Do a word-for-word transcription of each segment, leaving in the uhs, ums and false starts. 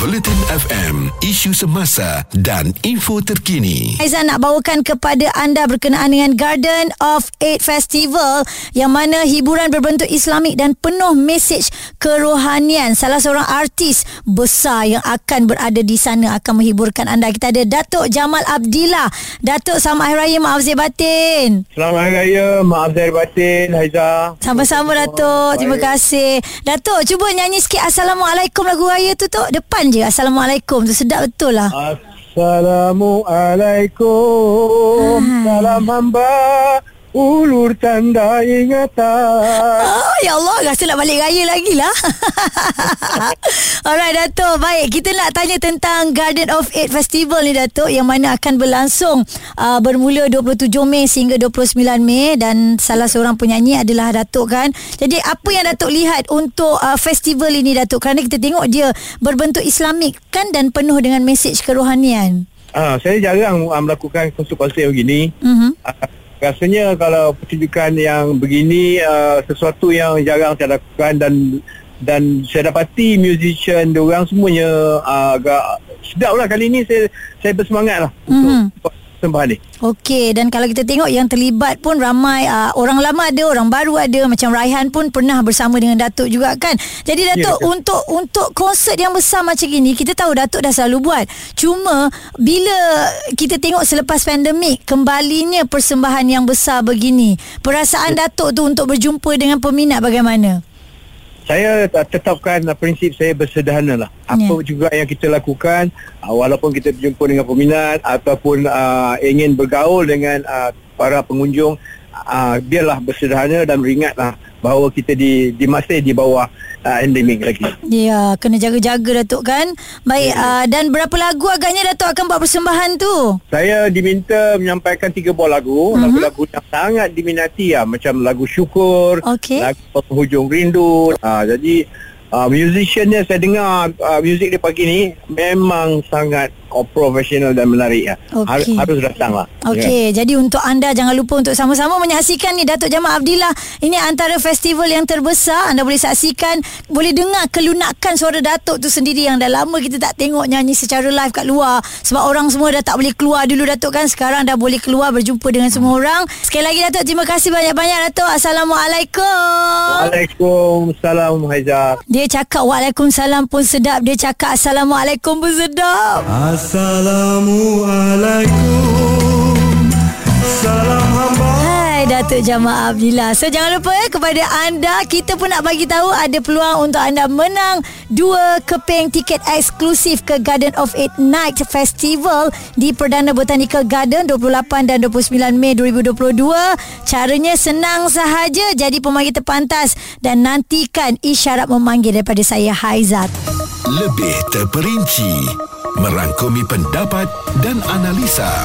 Buletin F M, isu semasa dan info terkini. Haizad nak bawakan kepada anda berkenaan dengan Garden of Eight Festival, yang mana hiburan berbentuk Islamik dan penuh mesej kerohanian. Salah seorang artis besar yang akan berada di sana akan menghiburkan anda. Kita ada Datuk Jamal Abdillah. Datuk, selamat Hari Raya Mak Afzir Batin. Selamat Hari Raya Mak Afzir Batin, Haizad. Sama-sama Datuk, terima kasih. Datuk, cuba nyanyi sikit Assalamualaikum lagu raya tu Tok, depan je. Assalamualaikum tu sedap betul lah. Assalamualaikum, ah. Salam hamba ulur tanda ingatan. Oh, ya Allah, rasa nak balik raya lagi lah. Alright Datuk, baik, kita nak tanya tentang Garden of Eight Festival ni Datuk, yang mana akan berlangsung uh, bermula dua puluh tujuh Mei sehingga dua puluh sembilan Mei, dan salah seorang penyanyi adalah Datuk kan. Jadi apa yang Datuk lihat untuk uh, festival ini Datuk, kerana kita tengok dia berbentuk Islamik kan dan penuh dengan mesej kerohanian. Ah, saya jarang uh, melakukan konsert-konsert begini. Uh-huh. Uh, Rasanya kalau pertunjukan yang begini uh, sesuatu yang jarang saya lakukan, dan dan saya dapati musician diorang semuanya uh, agak sedap lah. Kali ni saya saya bersemangat lah mm-hmm. untuk persembahan ni. Okey, dan kalau kita tengok yang terlibat pun ramai, uh, orang lama ada, orang baru ada, macam Raihan pun pernah bersama dengan Datuk juga kan. Jadi Datuk, yeah, untuk untuk konsert yang besar macam ini, kita tahu Datuk dah selalu buat. Cuma bila kita tengok selepas pandemik kembalinya persembahan yang besar begini, perasaan yeah. Datuk tu untuk berjumpa dengan peminat bagaimana? Saya tetapkan prinsip saya bersederhana lah. Apa yeah. juga yang kita lakukan, walaupun kita berjumpa dengan peminat ataupun uh, ingin bergaul dengan uh, para pengunjung, uh, biarlah bersederhana dan beringatlah bahawa kita di, di masa di bawah uh, endemik lagi. Ya, kena jaga-jaga Datuk kan. Baik, uh, dan berapa lagu agaknya Datuk akan buat persembahan tu? Saya diminta menyampaikan tiga buah lagu. Uh-huh. Lagu-lagu yang sangat diminati lah, macam lagu syukur, okay, lagu penghujung rindu. Uh, jadi uh, musiciannya saya dengar uh, muzik dia pagi ni memang sangat profesional dan menarik ya. Okay. Harus, harus datang lah. Okey, yeah. Jadi untuk anda jangan lupa untuk sama-sama menyaksikan ni Datuk Jamal Abdillah. Ini antara festival yang terbesar. Anda boleh saksikan, boleh dengar kelunakan suara Datuk tu sendiri yang dah lama kita tak tengok nyanyi secara live kat luar. Sebab orang semua dah tak boleh keluar dulu Datuk kan. Sekarang dah boleh keluar berjumpa dengan semua orang. Sekali lagi Datuk, terima kasih banyak-banyak Datuk. Assalamualaikum. Waalaikumsalam Haizad. Dia cakap waalaikumsalam pun sedap. Dia cakap assalamualaikum pun sedap. As- Assalamualaikum, salam hamba. Hai Datuk Jamal Abdillah. So jangan lupa eh, kepada anda, kita pun nak bagi tahu ada peluang untuk anda menang dua keping tiket eksklusif ke Garden of Eight Night Festival di Perdana Botanical Garden dua puluh lapan dan dua puluh sembilan Mei dua ribu dua puluh dua. Caranya senang sahaja, jadi pemanggil terpantas dan nantikan isyarat memanggil daripada saya Haizad. Lebih terperinci merangkumi pendapat dan analisa.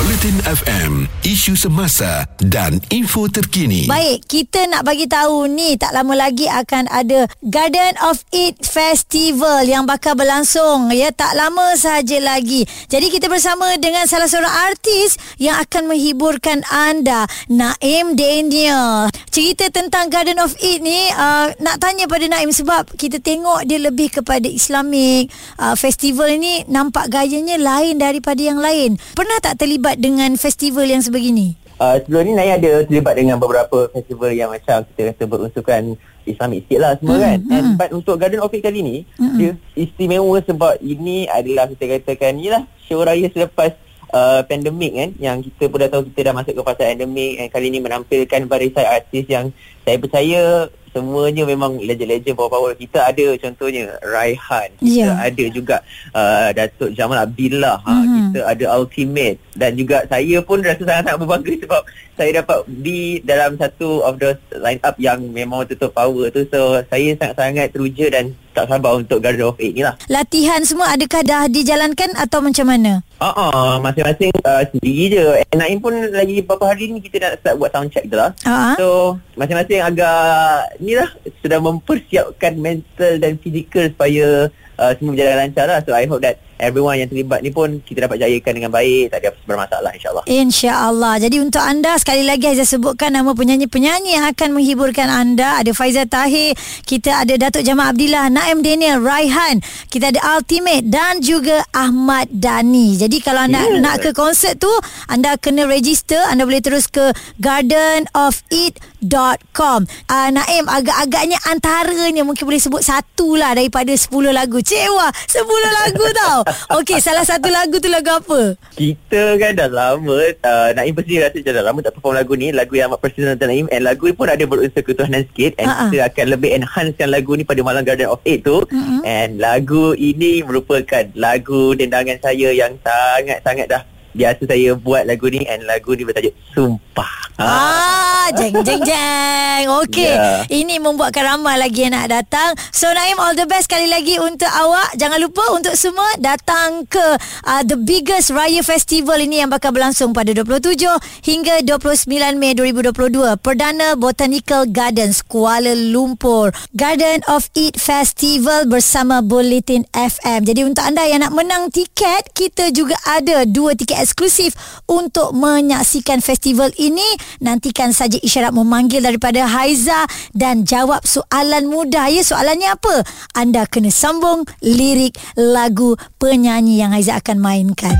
Buletin F M, isu semasa dan info terkini. Baik, kita nak bagi tahu ni tak lama lagi akan ada Garden of Eid Festival yang bakal berlangsung ya tak lama sahaja lagi. Jadi kita bersama dengan salah seorang artis yang akan menghiburkan anda, Naim Daniel. Cerita tentang Garden of Eid ni uh, nak tanya pada Naim, sebab kita tengok dia lebih kepada Islamik. Uh, festival ni nampak gayanya lain daripada yang lain. Pernah tak terlihat terlibat dengan festival yang sebegini? Uh, sebelum ni Naya ada terlibat dengan beberapa festival yang macam kita kata berunsurkan Islamik sikit lah semua hmm, kan. Hmm. And, but untuk Garden of Eight kali ni, hmm. dia istimewa sebab ini adalah kita katakan ialah show raya selepas uh, pandemik kan. Yang kita pun dah tahu kita dah masuk ke fasa endemik, and kali ni menampilkan barisan artis yang saya percaya semuanya memang legend-legend power-power. Kita ada contohnya Raihan, kita yeah. ada juga uh, Datuk Jamal Abdillah, mm-hmm. ha, kita ada Ultimate, dan juga saya pun rasa sangat-sangat berbangga sebab saya dapat di dalam satu of the line up yang memang betul-betul power tu. So saya sangat-sangat teruja dan tak sabar untuk Garden of Eight ni lah. Latihan semua adakah dah dijalankan atau macam mana? Haa, masing-masing uh, sendiri je. And Naim pun lagi beberapa hari ni kita nak start buat sound check tu lah. Uh-huh. So masing-masing agak ni lah sedang mempersiapkan mental dan fizikal supaya uh, semua berjalan lancar lah. So I hope that everyone yang terlibat ni pun kita dapat jayakan dengan baik, tak ada bermasalah insyaAllah. InsyaAllah. Jadi untuk anda, sekali lagi Haizad sebutkan nama penyanyi-penyanyi yang akan menghiburkan anda. Ada Faizal Tahir, kita ada Datuk Jamal Abdillah, Naim Daniel, Raihan, kita ada Ultimate dan juga Ahmad Dhani. Jadi kalau anda yeah. nak ke konsert tu, anda kena register. Anda boleh terus ke garden of eid dot com. uh, Naim, agak-agaknya antaranya mungkin boleh sebut satu lah daripada sepuluh lagu. Cewa, sepuluh lagu tau. Okey, salah satu lagu tu lagu apa? Kita kan dah lama, uh, Naim pasti rasa macam dah lama tak perform lagu ni. Lagu yang amat personal tentang Naim, and lagu ni pun ada berunsur ketuhanan sikit. And uh-huh. kita akan lebih enhancekan lagu ni pada malam Garden of Eight tu. uh-huh. And lagu ini merupakan lagu dendangan saya yang sangat-sangat dah biasa saya buat lagu ni. And lagu ni bertajuk Sumpah. Ah, ah jeng jeng jeng. Okey, yeah. ini membuatkan ramai lagi yang nak datang. So Naim, all the best sekali lagi untuk awak. Jangan lupa untuk semua datang ke uh, the biggest Raya Festival ini yang bakal berlangsung pada dua puluh tujuh hingga dua puluh sembilan Mei dua ribu dua puluh dua, Perdana Botanical Garden, Kuala Lumpur. Garden of Eid Festival bersama Buletin F M. Jadi untuk anda yang nak menang tiket, kita juga ada dua tiket eksklusif untuk menyaksikan festival ini. Nantikan saja isyarat memanggil daripada Haizad dan jawab soalan mudah ya. Soalannya apa? Anda kena sambung lirik lagu penyanyi yang Haizad akan mainkan.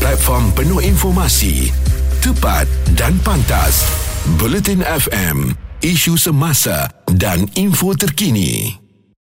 Platform penuh informasi, tepat dan pantas. Buletin F M, isu semasa dan info terkini.